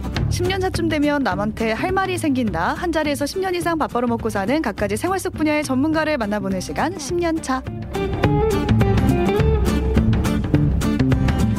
10년차쯤 되면 남한테 할 말이 생긴다. 한 자리에서 10년 이상 밥벌어 먹고 사는 각가지 생활 속 분야의 전문가를 만나보는 시간 10년차.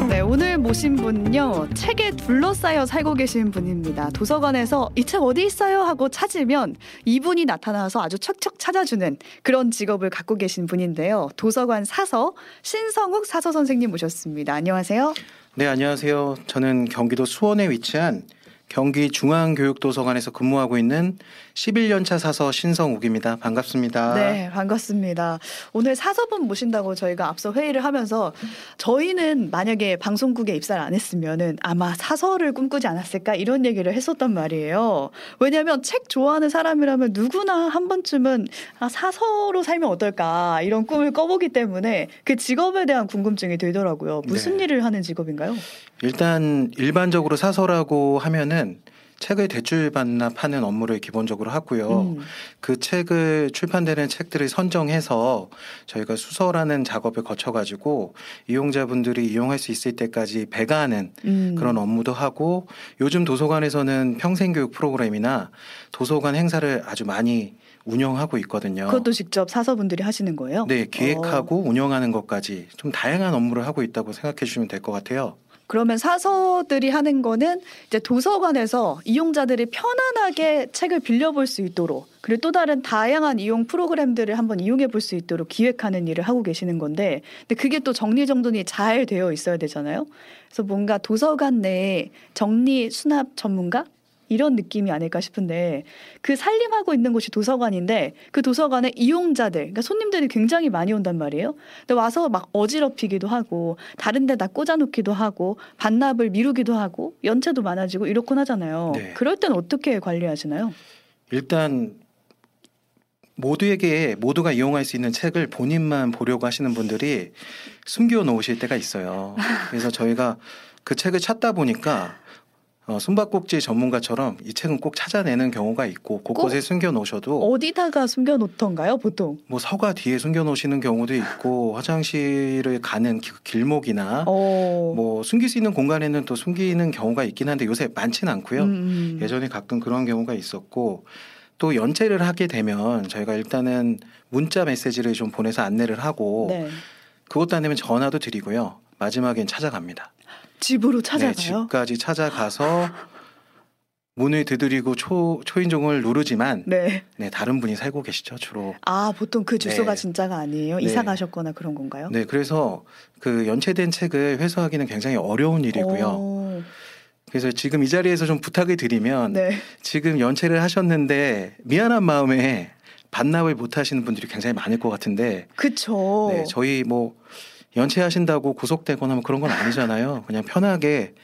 네, 오늘 모신 분은요. 책에 둘러싸여 살고 계신 분입니다. 도서관에서 이 책 어디 있어요? 하고 찾으면 이분이 나타나서 아주 척척 찾아주는 그런 직업을 갖고 계신 분인데요. 도서관 사서 신성욱 사서 선생님 모셨습니다. 안녕하세요. 네, 안녕하세요. 저는 경기도 수원에 위치한 경기중앙교육도서관에서 근무하고 있는 11년차 사서 신성욱입니다. 반갑습니다. 네, 반갑습니다. 오늘 사서분 모신다고 저희가 앞서 회의를 하면서 저희는 만약에 방송국에 입사를 안 했으면은 아마 사서를 꿈꾸지 않았을까 이런 얘기를 했었단 말이에요. 왜냐하면 책 좋아하는 사람이라면 누구나 한 번쯤은 아, 사서로 살면 어떨까 이런 꿈을 꿔보기 때문에 그 직업에 대한 궁금증이 들더라고요. 무슨 네. 일을 하는 직업인가요? 일단 일반적으로 사서라고 하면은 책을 대출 반납하는 업무를 기본적으로 하고요. 그 책을 출판되는 책들을 선정해서 저희가 수서라는 작업을 거쳐가지고 이용자분들이 이용할 수 있을 때까지 배가하는 그런 업무도 하고 요즘 도서관에서는 평생교육 프로그램이나 도서관 행사를 아주 많이 운영하고 있거든요. 그것도 직접 사서분들이 하시는 거예요? 네. 기획하고 운영하는 것까지 좀 다양한 업무를 하고 있다고 생각해 주시면 될 것 같아요. 그러면 사서들이 하는 거는 이제 도서관에서 이용자들이 편안하게 책을 빌려볼 수 있도록 그리고 또 다른 다양한 이용 프로그램들을 한번 이용해 볼 수 있도록 기획하는 일을 하고 계시는 건데 근데 그게 또 정리정돈이 잘 되어 있어야 되잖아요. 그래서 뭔가 도서관 내에 정리 수납 전문가? 이런 느낌이 아닐까 싶은데 그 살림하고 있는 곳이 도서관인데 그 도서관의 이용자들, 그러니까 손님들이 굉장히 많이 온단 말이에요. 근데 와서 막 어지럽히기도 하고 다른 데다 꽂아놓기도 하고 반납을 미루기도 하고 연체도 많아지고 이렇곤 하잖아요. 네. 그럴 땐 어떻게 관리하시나요? 일단 모두가 이용할 수 있는 책을 본인만 보려고 하시는 분들이 숨겨놓으실 때가 있어요. 그래서 저희가 그 책을 찾다 보니까 숨바꼭질 전문가처럼 이 책은 꼭 찾아내는 경우가 있고 곳곳에 숨겨놓으셔도 어디다가 숨겨놓던가요 보통? 뭐 서가 뒤에 숨겨놓으시는 경우도 있고 화장실을 가는 길목이나 뭐 숨길 수 있는 공간에는 또 숨기는 경우가 있긴 한데 요새 많진 않고요. 예전에 가끔 그런 경우가 있었고 또 연체를 하게 되면 저희가 일단은 문자 메시지를 좀 보내서 안내를 하고 네. 그것도 안 되면 전화도 드리고요. 마지막엔 찾아갑니다. 집으로 찾아가요? 네, 집까지 찾아가서 문을 두드리고 초인종을 누르지만 네, 다른 분이 살고 계시죠, 주로. 아, 보통 그 주소가 네. 진짜가 아니에요? 네. 이사 가셨거나 그런 건가요? 네, 그래서 그 연체된 책을 회수하기는 굉장히 어려운 일이고요. 그래서 지금 이 자리에서 좀 부탁을 드리면 네. 지금 연체를 하셨는데 미안한 마음에 반납을 못 하시는 분들이 굉장히 많을 것 같은데 그쵸. 네, 저희 뭐 연체하신다고 구속되거나 그런 건 아니잖아요. 그냥 편하게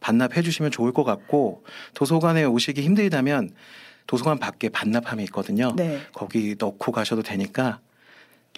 반납해 주시면 좋을 것 같고 도서관에 오시기 힘들다면 도서관 밖에 반납함이 있거든요. 네. 거기 넣고 가셔도 되니까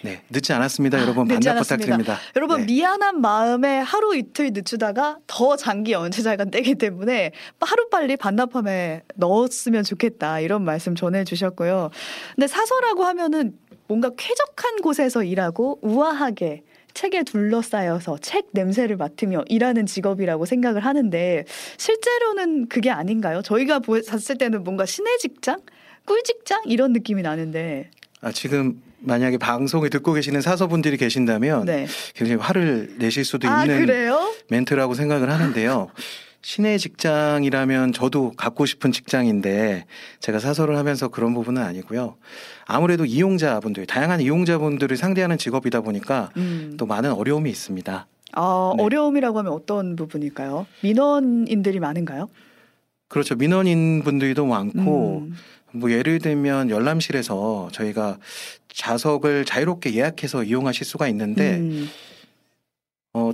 네 늦지 않았습니다. 여러분 늦지 반납 않았습니다. 부탁드립니다. 여러분 네. 미안한 마음에 하루 이틀 늦추다가 더 장기 연체자가 되기 때문에 하루빨리 반납함에 넣었으면 좋겠다 이런 말씀 전해주셨고요. 근데 사서라고 하면은 뭔가 쾌적한 곳에서 일하고 우아하게 책에 둘러싸여서 책 냄새를 맡으며 일하는 직업이라고 생각을 하는데 실제로는 그게 아닌가요? 저희가 봤을 때는 뭔가 신의 직장? 꿀 직장? 이런 느낌이 나는데 지금 만약에 방송을 듣고 계시는 사서분들이 계신다면 네. 굉장히 화를 내실 수도 있는 그래요? 멘트라고 생각을 하는데요. 신의 직장이라면 저도 갖고 싶은 직장인데 제가 사서를 하면서 그런 부분은 아니고요. 아무래도 이용자분들, 다양한 이용자분들을 상대하는 직업이다 보니까 또 많은 어려움이 있습니다. 네. 어려움이라고 하면 어떤 부분일까요? 민원인들이 많은가요? 그렇죠. 민원인분들도 많고 뭐 예를 들면 열람실에서 저희가 좌석을 자유롭게 예약해서 이용하실 수가 있는데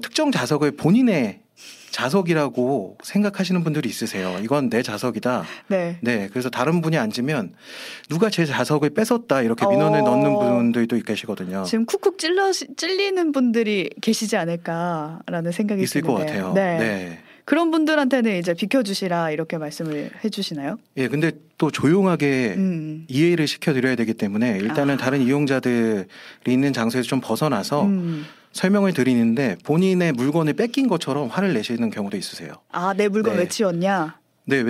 특정 좌석을 본인의 좌석이라고 생각하시는 분들이 있으세요. 이건 내 좌석이다. 네. 그래서 다른 분이 앉으면 누가 제 좌석을 뺏었다 이렇게 민원을 넣는 분들도 계시거든요. 지금 쿡쿡 찔리는 분들이 계시지 않을까라는 생각이 있을 드는데. 것 같아요. 네. 그런 분들한테는 이제 비켜주시라 이렇게 말씀을 해주시나요? 예, 근데 또 조용하게 이해를 시켜드려야 되기 때문에 일단은 다른 이용자들이 있는 장소에서 좀 벗어나서 설명을 드리는데 본인의 물건을 뺏긴 것처럼 화를 내시는 경우도 있으세요. 내 물건 네. 왜 치웠냐? 내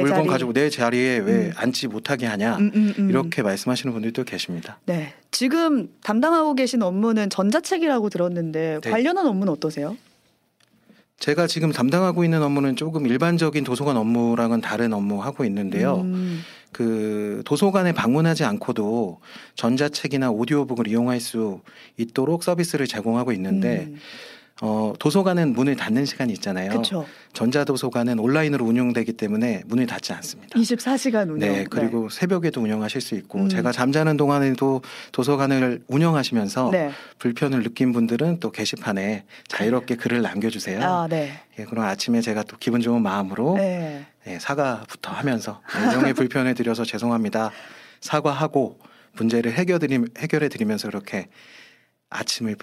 물건 가지고 내 자리에 왜 앉지 못하게 하냐 이렇게 말씀하시는 분들도 계십니다. 네, 지금 담당하고 계신 업무는 전자책이라고 들었는데 네. 관련한 업무는 어떠세요? 제가 지금 담당하고 있는 업무는 조금 일반적인 도서관 업무랑은 다른 업무 하고 있는데요. 그 도서관에 방문하지 않고도 전자책이나 오디오북을 이용할 수 있도록 서비스를 제공하고 있는데 도서관은 문을 닫는 시간이 있잖아요. 그쵸. 전자도서관은 온라인으로 운영되기 때문에 문을 닫지 않습니다. 24시간 운영. 네. 그리고 네. 새벽에도 운영하실 수 있고 제가 잠자는 동안에도 도서관을 운영하시면서 네. 불편을 느낀 분들은 또 게시판에 자유롭게 글을 남겨주세요. 아, 네. 예, 그럼 아침에 제가 또 기분 좋은 마음으로 네. 예, 사과부터 하면서 운영에 불편을 드려서 죄송합니다. 사과하고 문제를 해결해드리면서 그렇게 아침을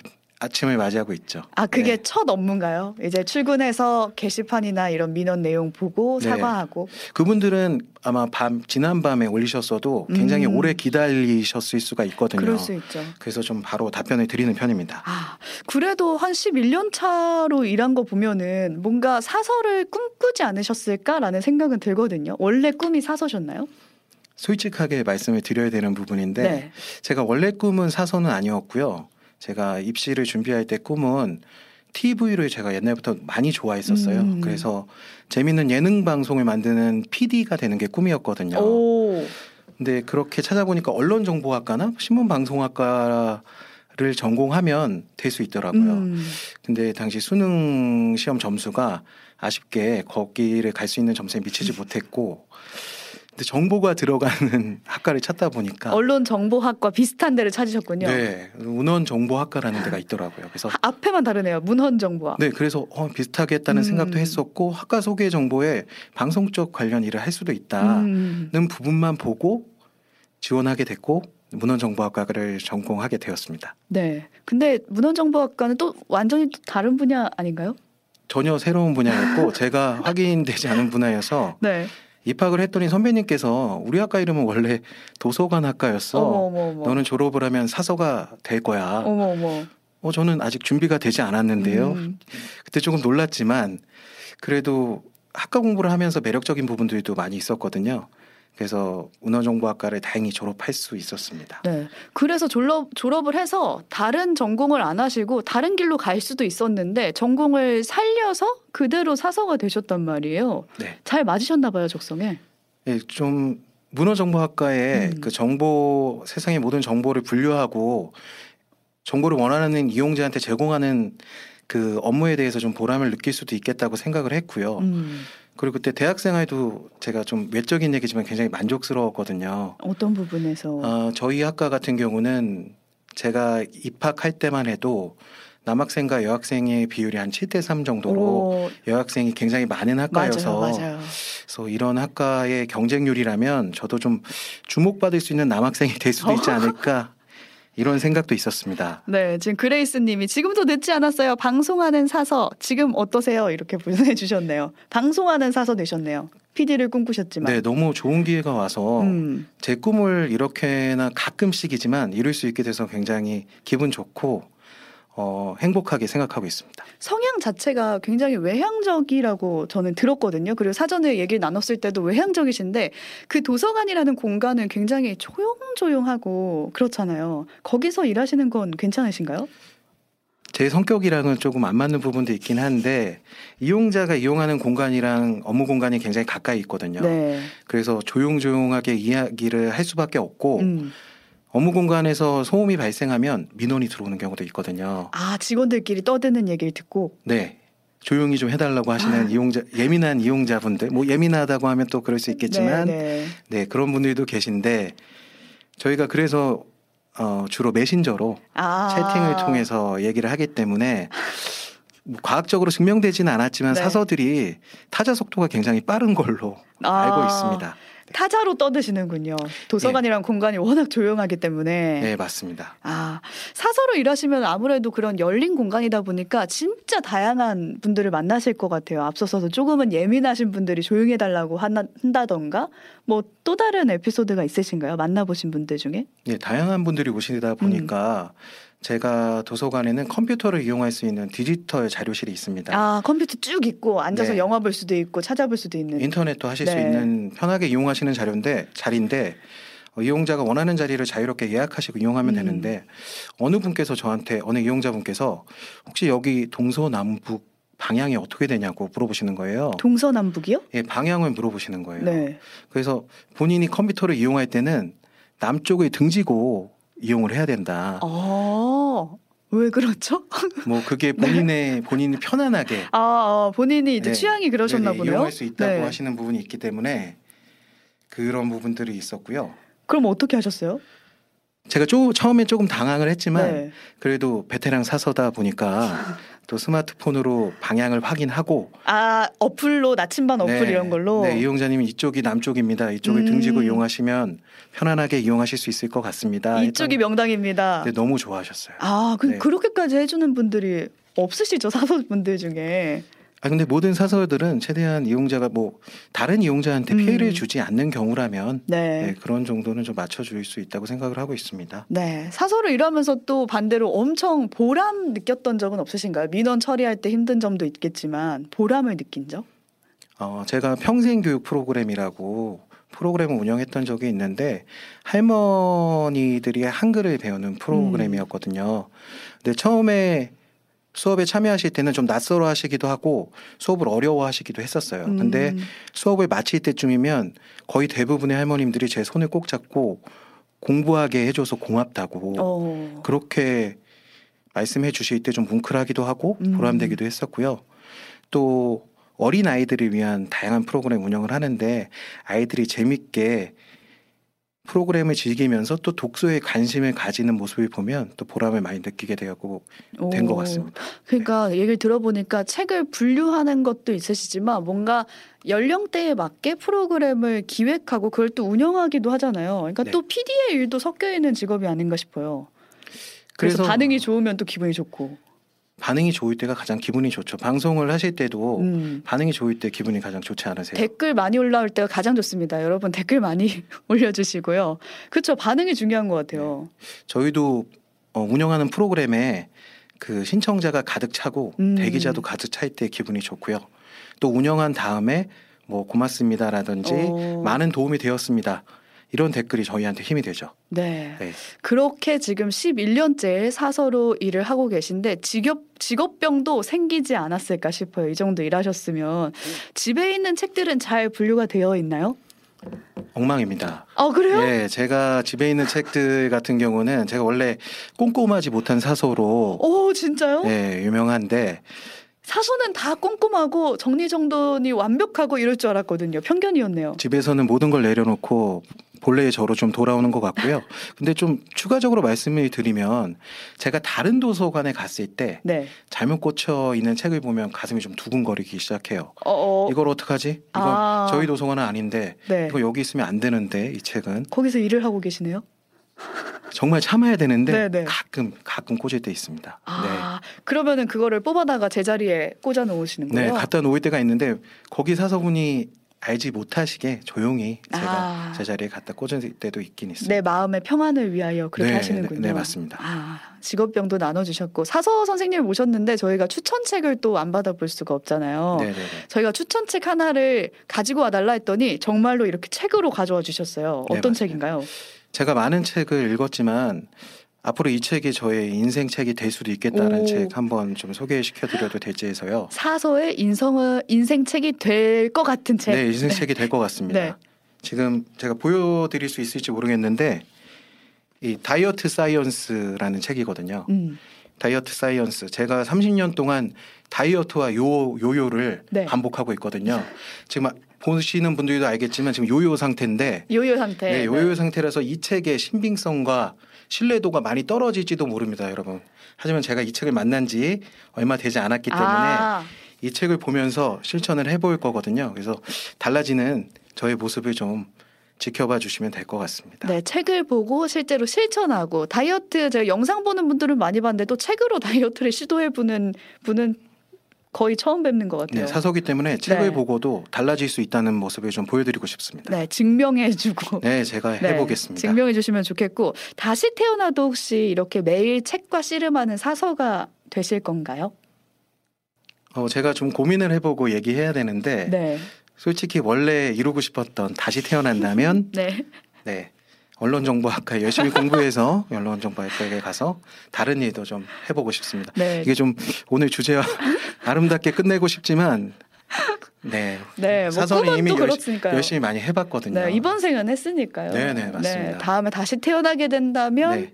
맞이하고 있죠. 아, 그게 네. 첫 업무인가요? 이제 출근해서 게시판이나 이런 민원 내용 보고 사과하고. 네. 그분들은 아마 지난밤에 올리셨어도 굉장히 오래 기다리셨을 수가 있거든요. 그럴 수 있죠. 그래서 좀 바로 답변을 드리는 편입니다. 아, 그래도 한 11년 차로 일한 거 보면은 뭔가 사서를 꿈꾸지 않으셨을까라는 생각은 들거든요. 원래 꿈이 사서셨나요? 솔직하게 말씀을 드려야 되는 부분인데 네. 제가 원래 꿈은 사서는 아니었고요. 제가 입시를 준비할 때 꿈은 TV를 제가 옛날부터 많이 좋아했었어요. 그래서 재미있는 예능 방송을 만드는 PD가 되는 게 꿈이었거든요. 오. 근데 그렇게 찾아보니까 언론정보학과나 신문방송학과를 전공하면 될 수 있더라고요. 근데 당시 수능 시험 점수가 아쉽게 거기를 갈 수 있는 점수에 미치지 못했고 정보가 들어가는 학과를 찾다 보니까 언론정보학과 비슷한 데를 찾으셨군요. 네. 문헌정보학과라는 데가 있더라고요. 그래서 앞에만 다르네요. 문헌정보학. 네. 그래서 비슷하게 했다는 생각도 했었고 학과 소개 정보에 방송 쪽 관련 일을 할 수도 있다는 부분만 보고 지원하게 됐고 문헌정보학과를 전공하게 되었습니다. 네. 근데 문헌정보학과는 또 완전히 다른 분야 아닌가요? 전혀 새로운 분야였고 제가 확인되지 않은 분야여서 네. 입학을 했더니 선배님께서 우리 학과 이름은 원래 도서관학과였어. 어머어머어머. 너는 졸업을 하면 사서가 될 거야. 어머어머. 저는 아직 준비가 되지 않았는데요. 그때 조금 놀랐지만 그래도 학과 공부를 하면서 매력적인 부분들도 많이 있었거든요. 그래서 문헌정보학과를 다행히 졸업할 수 있었습니다. 네, 그래서 졸업을 해서 다른 전공을 안 하시고 다른 길로 갈 수도 있었는데 전공을 살려서 그대로 사서가 되셨단 말이에요. 네. 잘 맞으셨나 봐요, 적성에. 네, 좀 문헌정보학과에 그 정보, 세상의 모든 정보를 분류하고 정보를 원하는 이용자한테 제공하는 그 업무에 대해서 좀 보람을 느낄 수도 있겠다고 생각을 했고요. 그리고 그때 대학생활도 제가 좀 외적인 얘기지만 굉장히 만족스러웠거든요. 어떤 부분에서? 저희 학과 같은 경우는 제가 입학할 때만 해도 남학생과 여학생의 비율이 한 7:3 정도로 여학생이 굉장히 많은 학과여서 맞아요. 그래서 이런 학과의 경쟁률이라면 저도 좀 주목받을 수 있는 남학생이 될 수도 있지 않을까 이런 생각도 있었습니다. 네, 지금 그레이스님이 지금도 늦지 않았어요. 방송하는 사서 지금 어떠세요? 이렇게 보내주셨네요. 방송하는 사서 되셨네요. PD를 꿈꾸셨지만. 네, 너무 좋은 기회가 와서 제 꿈을 이렇게나 가끔씩이지만 이룰 수 있게 돼서 굉장히 기분 좋고 행복하게 생각하고 있습니다. 성향 자체가 굉장히 외향적이라고 저는 들었거든요. 그리고 사전에 얘기를 나눴을 때도 외향적이신데 그 도서관이라는 공간은 굉장히 조용조용하고 그렇잖아요. 거기서 일하시는 건 괜찮으신가요? 제 성격이랑은 조금 안 맞는 부분도 있긴 한데 이용자가 이용하는 공간이랑 업무 공간이 굉장히 가까이 있거든요. 네. 그래서 조용조용하게 이야기를 할 수밖에 없고 업무 공간에서 소음이 발생하면 민원이 들어오는 경우도 있거든요. 아, 직원들끼리 떠드는 얘기를 듣고? 네. 조용히 좀 해달라고 하시는 예민한 이용자분들. 뭐 예민하다고 하면 또 그럴 수 있겠지만 네, 그런 분들도 계신데 저희가 그래서 주로 메신저로 채팅을 통해서 얘기를 하기 때문에 과학적으로 증명되지는 않았지만 사서들이 타자 속도가 굉장히 빠른 걸로 알고 있습니다. 타자로 떠드시는군요. 도서관이란 공간이 워낙 조용하기 때문에. 네, 맞습니다. 아, 사서로 일하시면 아무래도 그런 열린 공간이다 보니까 진짜 다양한 분들을 만나실 것 같아요. 앞서서도 조금은 예민하신 분들이 조용히 해달라고 한다던가 뭐 또 다른 에피소드가 있으신가요? 만나보신 분들 중에? 네, 다양한 분들이 오시다 보니까 제가 도서관에는 컴퓨터를 이용할 수 있는 디지털 자료실이 있습니다. 아, 컴퓨터 쭉 있고 앉아서 네. 영화 볼 수도 있고 찾아볼 수도 있는. 인터넷도 하실 네. 수 있는 편하게 이용하시는 자리인데 이용자가 원하는 자리를 자유롭게 예약하시고 이용하면 되는데 어느 분께서 저한테 어느 이용자분께서 혹시 여기 동서남북 방향이 어떻게 되냐고 물어보시는 거예요. 동서남북이요? 예, 방향을 물어보시는 거예요. 네. 그래서 본인이 컴퓨터를 이용할 때는 남쪽을 등지고 이용을 해야 된다. 아, 왜 그렇죠? 뭐 그게 네. 본인이 편안하게 본인이 이제 네, 취향이 그러셨나 보네요. 이용할 수 있다고 네. 하시는 부분이 있기 때문에 그런 부분들이 있었고요. 그럼 어떻게 하셨어요? 제가 처음에 조금 당황을 했지만 네. 그래도 베테랑 사서다 보니까 또 스마트폰으로 방향을 확인하고 어플로 나침반 어플 네, 이런 걸로 네, 이용자님이 이쪽이 남쪽입니다. 이쪽을 등지고 이용하시면 편안하게 이용하실 수 있을 것 같습니다. 이쪽이 명당입니다. 네, 너무 좋아하셨어요. 네. 그렇게까지 해주는 분들이 없으시죠? 사서분들 중에. 근데 모든 사설들은 최대한 이용자가 다른 이용자한테 피해를 주지 않는 경우라면 네. 네, 그런 정도는 좀 맞춰줄 수 있다고 생각을 하고 있습니다. 네, 사설을 일하면서 또 반대로 엄청 보람 느꼈던 적은 없으신가요? 민원 처리할 때 힘든 점도 있겠지만 보람을 느낀 적? 제가 평생 교육 프로그램이라고 프로그램을 운영했던 적이 있는데 할머니들이 한글을 배우는 프로그램이었거든요. 근데 처음에 수업에 참여하실 때는 좀 낯설어 하시기도 하고 수업을 어려워 하시기도 했었어요. 근데 수업을 마칠 때쯤이면 거의 대부분의 할머님들이 제 손을 꼭 잡고 공부하게 해줘서 고맙다고 그렇게 말씀해 주실 때 좀 뭉클하기도 하고 보람되기도 했었고요. 또 어린아이들을 위한 다양한 프로그램 운영을 하는데 아이들이 재밌게 프로그램을 즐기면서 또 독서에 관심을 가지는 모습을 보면 또 보람을 많이 느끼게 되었고 된 것 같습니다. 그러니까 네. 얘기를 들어보니까 책을 분류하는 것도 있으시지만 뭔가 연령대에 맞게 프로그램을 기획하고 그걸 또 운영하기도 하잖아요. 그러니까 네. 또 PD의 일도 섞여 있는 직업이 아닌가 싶어요. 그래서 반응이 좋으면 또 기분이 좋고. 반응이 좋을 때가 가장 기분이 좋죠. 방송을 하실 때도 반응이 좋을 때 기분이 가장 좋지 않으세요? 댓글 많이 올라올 때가 가장 좋습니다. 여러분 댓글 많이 올려주시고요. 그렇죠. 반응이 중요한 것 같아요. 네. 저희도 운영하는 프로그램에 그 신청자가 가득 차고 대기자도 가득 차일 때 기분이 좋고요. 또 운영한 다음에 고맙습니다라든지 많은 도움이 되었습니다. 이런 댓글이 저희한테 힘이 되죠. 네. 네. 그렇게 지금 11년째 사서로 일을 하고 계신데 직업병도 생기지 않았을까 싶어요. 이 정도 일하셨으면. 집에 있는 책들은 잘 분류가 되어 있나요? 엉망입니다. 그래요? 예, 제가 집에 있는 책들 같은 경우는 제가 원래 꼼꼼하지 못한 사서로 진짜요? 예, 유명한데 사서는 다 꼼꼼하고 정리정돈이 완벽하고 이럴 줄 알았거든요. 편견이었네요. 집에서는 모든 걸 내려놓고 본래의 저로 좀 돌아오는 것 같고요. 근데 좀 추가적으로 말씀을 드리면 제가 다른 도서관에 갔을 때 네. 잘못 꽂혀 있는 책을 보면 가슴이 좀 두근거리기 시작해요. 이걸 어떡하지? 이건 저희 도서관은 아닌데 네. 이거 여기 있으면 안 되는데 이 책은. 거기서 일을 하고 계시네요? 정말 참아야 되는데 네네. 가끔 꽂을 때 있습니다. 네. 그러면은 그거를 뽑아다가 제자리에 꽂아 놓으시는 거예요? 네, 갖다 놓을 때가 있는데 거기 사서분이 알지 못하시게 조용히 제가 제자리에 갖다 꽂을 때도 있긴 있습니다. 내 마음의 평안을 위하여 그렇게 네, 하시는군요. 네, 맞습니다. 직업병도 나눠주셨고 사서 선생님을 모셨는데 저희가 추천책을 또 안 받아볼 수가 없잖아요. 네네네. 저희가 추천책 하나를 가지고 와달라 했더니 정말로 이렇게 책으로 가져와 주셨어요. 어떤 네, 책인가요? 제가 많은 책을 읽었지만 앞으로 이 책이 저의 인생책이 될 수도 있겠다는 책 한번 좀 소개시켜드려도 될지 해서요. 사서의 인생책이 될 것 같은 책. 네. 인생책이 될 것 같습니다. 네. 지금 제가 보여드릴 수 있을지 모르겠는데 이 다이어트 사이언스라는 책이거든요. 다이어트 사이언스. 제가 30년 동안 다이어트와 요요를 네. 반복하고 있거든요. 지금 보시는 분들도 알겠지만 지금 요요 상태인데 네, 요요 상태라서 이 책의 신빙성과 신뢰도가 많이 떨어질지도 모릅니다, 여러분. 하지만 제가 이 책을 만난 지 얼마 되지 않았기 때문에 이 책을 보면서 실천을 해볼 거거든요. 그래서 달라지는 저의 모습을 좀 지켜봐 주시면 될 것 같습니다. 네, 책을 보고 실제로 실천하고 다이어트 제가 영상 보는 분들은 많이 봤는데 또 책으로 다이어트를 시도해보는 분은 거의 처음 뵙는 것 같아요. 네, 사서기 때문에 책을 네. 보고도 달라질 수 있다는 모습을 좀 보여드리고 싶습니다. 네, 증명해주고. 네, 제가 해보겠습니다. 네, 증명해주시면 좋겠고, 다시 태어나도 혹시 이렇게 매일 책과 씨름하는 사서가 되실 건가요? 제가 좀 고민을 해보고 얘기해야 되는데 네. 솔직히 원래 이루고 싶었던 다시 태어난다면 네. 네. 언론정보학과에 열심히 공부해서 언론정보학과에 가서 다른 일도 좀 해보고 싶습니다. 네. 이게 좀 오늘 주제와 아름답게 끝내고 싶지만 네, 사선이 이미 열심히 많이 해봤거든요. 네, 이번 생은 했으니까요. 네, 맞습니다. 네, 다음에 다시 태어나게 된다면 네.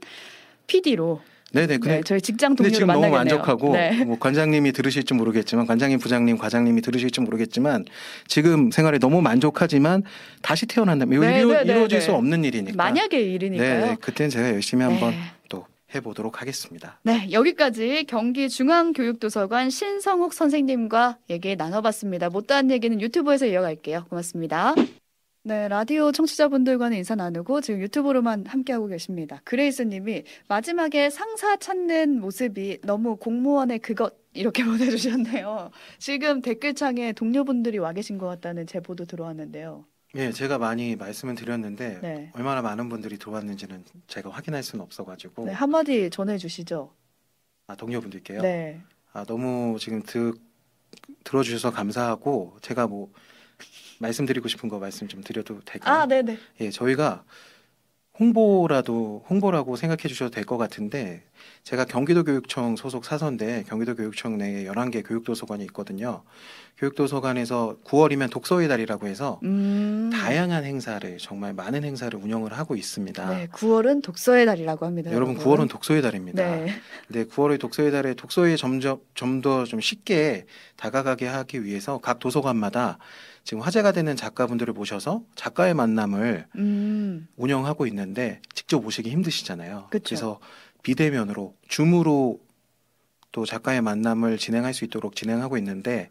PD로. 네네. 근데 네, 저희 직장 동료를 지금 만나겠네요. 너무 만족하고 네. 뭐 관장님이 들으실지 모르겠지만 관장님, 부장님, 과장님이 들으실지 모르겠지만 지금 생활에 너무 만족하지만 다시 태어난다면 네, 이루어질 수 없는 일이니까. 만약의 일이니까요. 네, 그때는 제가 열심히 한번 또 해보도록 하겠습니다. 네, 여기까지 경기중앙교육도서관 신성욱 선생님과 얘기 나눠봤습니다. 못다한 얘기는 유튜브에서 이어갈게요. 고맙습니다. 네, 라디오 청취자분들과는 인사 나누고 지금 유튜브로만 함께하고 계십니다. 그레이스님이 마지막에 상사 찾는 모습이 너무 공무원의 그것 이렇게 보내주셨네요. 지금 댓글창에 동료분들이 와 계신 것 같다는 제보도 들어왔는데요. 네, 제가 많이 말씀을 드렸는데 네. 얼마나 많은 분들이 들어왔는지는 제가 확인할 수는 없어가지고 네, 한마디 전해주시죠. 아, 동료분들께요? 네. 아, 너무 지금 들어주셔서 감사하고 제가 뭐 말씀드리고 싶은 거 말씀 좀 드려도 될까요? 아, 네네. 예, 저희가 홍보라고 생각해 주셔도 될 것 같은데 제가 경기도교육청 소속 사서인데 경기도교육청 내에 11개 교육도서관이 있거든요. 교육도서관에서 9월이면 독서의 달이라고 해서 다양한 행사를 정말 많은 행사를 운영을 하고 있습니다. 네, 9월은 독서의 달이라고 합니다. 네, 여러분 9월은 독서의 달입니다. 네. 근데 9월의 독서의 달에 독서에 좀 더 좀 쉽게 다가가게 하기 위해서 각 도서관마다 지금 화제가 되는 작가분들을 모셔서 작가의 만남을 운영하고 있는데 직접 오시기 힘드시잖아요. 그쵸. 그래서 비대면으로 줌으로 또 작가의 만남을 진행할 수 있도록 진행하고 있는데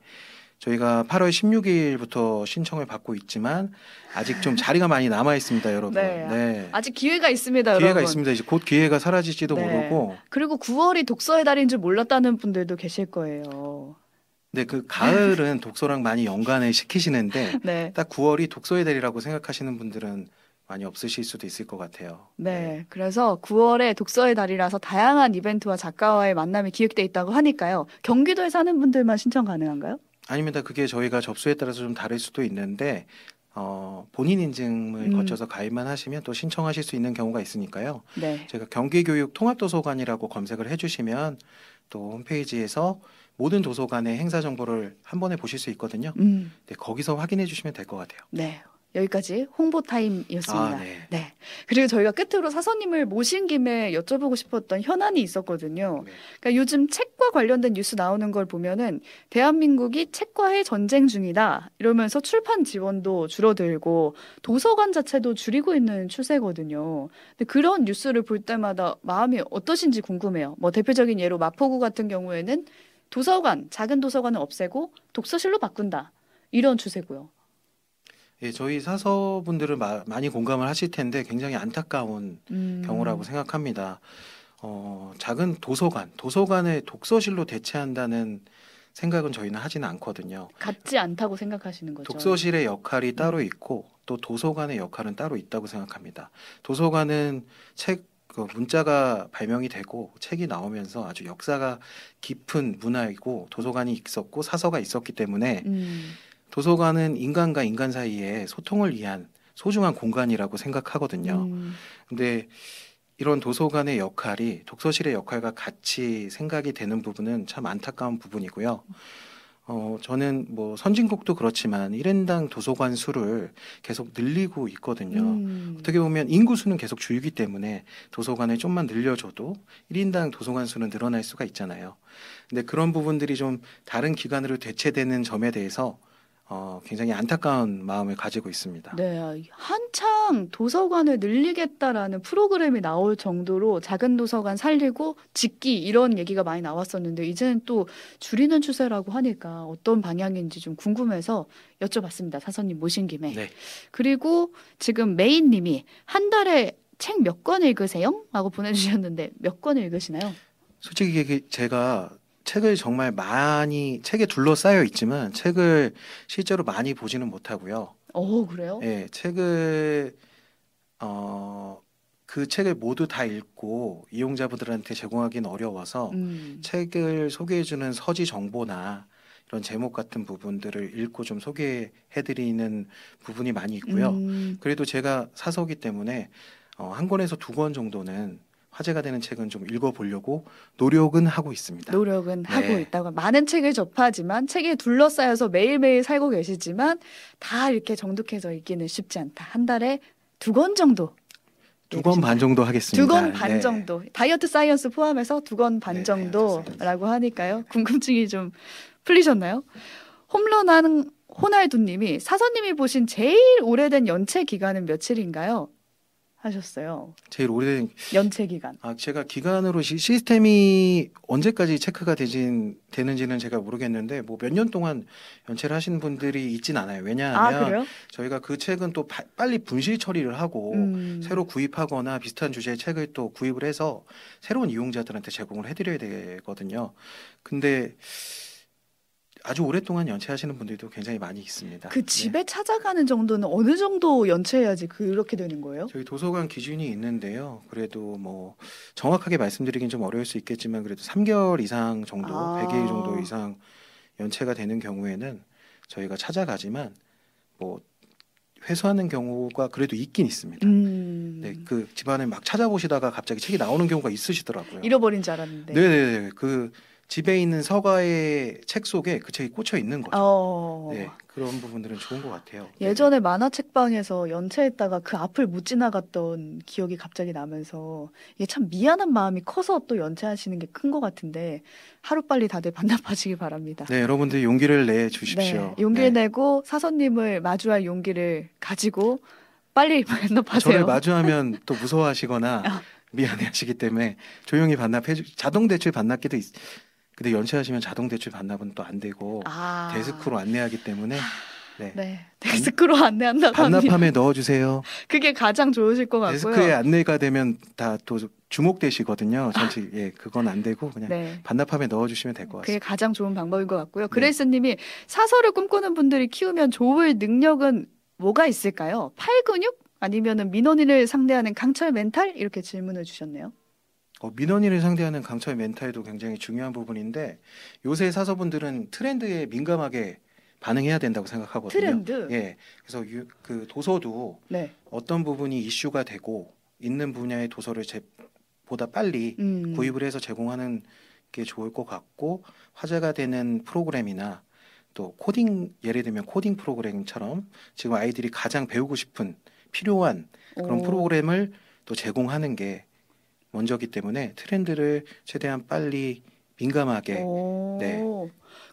저희가 8월 16일부터 신청을 받고 있지만 아직 좀 자리가 많이 남아 있습니다, 여러분. 네, 네. 아직 기회가 있습니다, 여러분. 기회가 있습니다. 이제 곧 기회가 사라질지도 네. 모르고. 그리고 9월이 독서의 달인 줄 몰랐다는 분들도 계실 거예요. 네, 그 가을은 독서랑 많이 연관을 시키시는데 네. 딱 9월이 독서의 달이라고 생각하시는 분들은 많이 없으실 수도 있을 것 같아요. 네, 네. 그래서 9월에 독서의 달이라서 다양한 이벤트와 작가와의 만남이 기획돼 있다고 하니까요. 경기도에 사는 분들만 신청 가능한가요? 아닙니다. 그게 저희가 접수에 따라서 좀 다를 수도 있는데 본인 인증을 거쳐서 가입만 하시면 또 신청하실 수 있는 경우가 있으니까요. 네. 제가 경기교육통합도서관이라고 검색을 해주시면 또 홈페이지에서 모든 도서관의 행사 정보를 한 번에 보실 수 있거든요. 네, 거기서 확인해 주시면 될 것 같아요. 네. 여기까지 홍보타임이었습니다. 아, 네. 네. 그리고 저희가 끝으로 사서님을 모신 김에 여쭤보고 싶었던 현안이 있었거든요. 네. 그러니까 요즘 책과 관련된 뉴스 나오는 걸 보면은 대한민국이 책과의 전쟁 중이다 이러면서 출판 지원도 줄어들고 도서관 자체도 줄이고 있는 추세거든요. 근데 그런 뉴스를 볼 때마다 마음이 어떠신지 궁금해요. 뭐 대표적인 예로 마포구 같은 경우에는 도서관, 작은 도서관을 없애고 독서실로 바꾼다 이런 추세고요. 예, 저희 사서분들은 많이 공감을 하실 텐데 굉장히 안타까운 경우라고 생각합니다. 작은 도서관을 독서실로 대체한다는 생각은 저희는 하지는 않거든요. 같지 않다고 생각하시는 거죠? 독서실의 역할이 따로 있고 또 도서관의 역할은 따로 있다고 생각합니다. 도서관은 문자가 발명이 되고 책이 나오면서 아주 역사가 깊은 문화이고 도서관이 있었고 사서가 있었기 때문에 도서관은 인간과 인간 사이의 소통을 위한 소중한 공간이라고 생각하거든요. 근데 이런 도서관의 역할이 독서실의 역할과 같이 생각이 되는 부분은 참 안타까운 부분이고요. 저는 뭐 선진국도 그렇지만 1인당 도서관 수를 계속 늘리고 있거든요. 어떻게 보면 인구수는 계속 줄기 때문에 도서관을 좀만 늘려줘도 1인당 도서관 수는 늘어날 수가 있잖아요. 근데 그런 부분들이 좀 다른 기관으로 대체되는 점에 대해서 굉장히 안타까운 마음을 가지고 있습니다. 네, 한창 도서관을 늘리겠다라는 프로그램이 나올 정도로 작은 도서관 살리고 짓기 이런 얘기가 많이 나왔었는데 이제는 또 줄이는 추세라고 하니까 어떤 방향인지 좀 궁금해서 여쭤봤습니다. 사서님 모신 김에. 네. 그리고 지금 메인님이 한 달에 책 몇 권 읽으세요? 라고 보내주셨는데 몇 권 읽으시나요? 솔직히 제가 책을 정말 많이, 책에 둘러싸여 있지만 책을 실제로 많이 보지는 못하고요. 그래요? 예, 책을 그 책을 모두 다 읽고 이용자분들한테 제공하기는 어려워서 책을 소개해주는 서지 정보나 이런 제목 같은 부분들을 읽고 좀 소개해드리는 부분이 많이 있고요. 그래도 제가 사서기 때문에 한 권에서 두 권 정도는 화제가 되는 책은 좀 읽어보려고 노력은 하고 있습니다. 노력은 하고 있다고. 많은 책을 접하지만 책에 둘러싸여서 매일매일 살고 계시지만 다 이렇게 정독해서 읽기는 쉽지 않다. 한 달에 두 권 정도. 두 권 반 정도 하겠습니다. 두 권 반 정도. 다이어트 사이언스 포함해서 두 권 반 정도라고 하니까요. 궁금증이 좀 풀리셨나요? 홈런한 호날두님이 사서님이 보신 제일 오래된 연체 기간은 며칠인가요? 하셨어요. 제일 오래된 연체 기간. 제가 기간으로 시스템이 언제까지 체크가 되는지는 제가 모르겠는데 뭐 몇 년 동안 연체를 하신 분들이 있진 않아요. 왜냐하면 저희가 그 책은 또 빨리 분실 처리를 하고 새로 구입하거나 비슷한 주제의 책을 또 구입을 해서 새로운 이용자들한테 제공을 해드려야 되거든요. 근데 아주 오랫동안 연체하시는 분들도 굉장히 많이 있습니다. 그 집에 찾아가는 정도는 어느 정도 연체해야지 그렇게 되는 거예요? 저희 도서관 기준이 있는데요. 그래도 뭐 정확하게 말씀드리긴 좀 어려울 수 있겠지만 그래도 3개월 이상 정도, 100일 정도 이상 연체가 되는 경우에는 저희가 찾아가지만 뭐 회수하는 경우가 그래도 있긴 있습니다. 네, 그 집안에 막 찾아보시다가 갑자기 책이 나오는 경우가 있으시더라고요. 잃어버린 줄 알았는데. 네네네. 그 집에 있는 서가의 책 속에 그 책이 꽂혀 있는 거죠. 네, 그런 부분들은 좋은 것 같아요. 예전에 만화책방에서 연체했다가 그 앞을 못 지나갔던 기억이 갑자기 나면서 이게 참 미안한 마음이 커서 또 연체하시는 게 큰 것 같은데 하루빨리 다들 반납하시기 바랍니다. 네, 여러분들 용기를 내주십시오. 네, 용기를 내고 사서님을 마주할 용기를 가지고 빨리 반납하세요. 저를 마주하면 또 무서워하시거나 미안해하시기 때문에 조용히 자동 대출 반납기도 있어요. 근데 연체하시면 자동 대출 반납은 또 안 되고 데스크로 안내하기 때문에 데스크로 안내한다고 합니다. 반납함에 넣어주세요. 그게 가장 좋으실 것 같고요. 데스크에 안내가 되면 다 또 주목되시거든요. 전체 그건 안 되고 그냥 반납함에 넣어주시면 될 것 같습니다. 그게 가장 좋은 방법인 것 같고요. 그레이스님이 사서를 꿈꾸는 분들이 키우면 좋을 능력은 뭐가 있을까요? 팔 근육? 아니면은 민원인을 상대하는 강철 멘탈? 이렇게 질문을 주셨네요. 민원인을 상대하는 강철 멘탈도 굉장히 중요한 부분인데 요새 사서분들은 트렌드에 민감하게 반응해야 된다고 생각하거든요. 트렌드? 예. 그래서 그 도서도 어떤 부분이 이슈가 되고 있는 분야의 도서를 보다 빨리 구입을 해서 제공하는 게 좋을 것 같고 화제가 되는 프로그램이나 또 코딩, 예를 들면 코딩 프로그램처럼 지금 아이들이 가장 배우고 싶은 필요한 그런 프로그램을 또 제공하는 게 먼저기 때문에 트렌드를 최대한 빨리 민감하게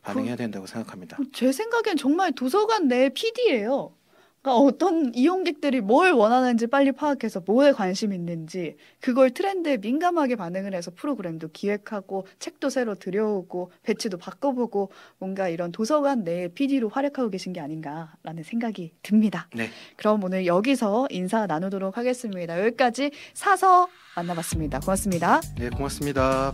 반응해야 된다고 생각합니다. 제 생각엔 정말 도서관 내 PD예요. 그러니까 어떤 이용객들이 뭘 원하는지 빨리 파악해서 뭐에 관심 있는지 그걸 트렌드에 민감하게 반응을 해서 프로그램도 기획하고 책도 새로 들여오고 배치도 바꿔보고 뭔가 이런 도서관 내 PD로 활약하고 계신 게 아닌가라는 생각이 듭니다. 그럼 오늘 여기서 인사 나누도록 하겠습니다. 여기까지 사서 만나봤습니다. 고맙습니다. 네, 고맙습니다.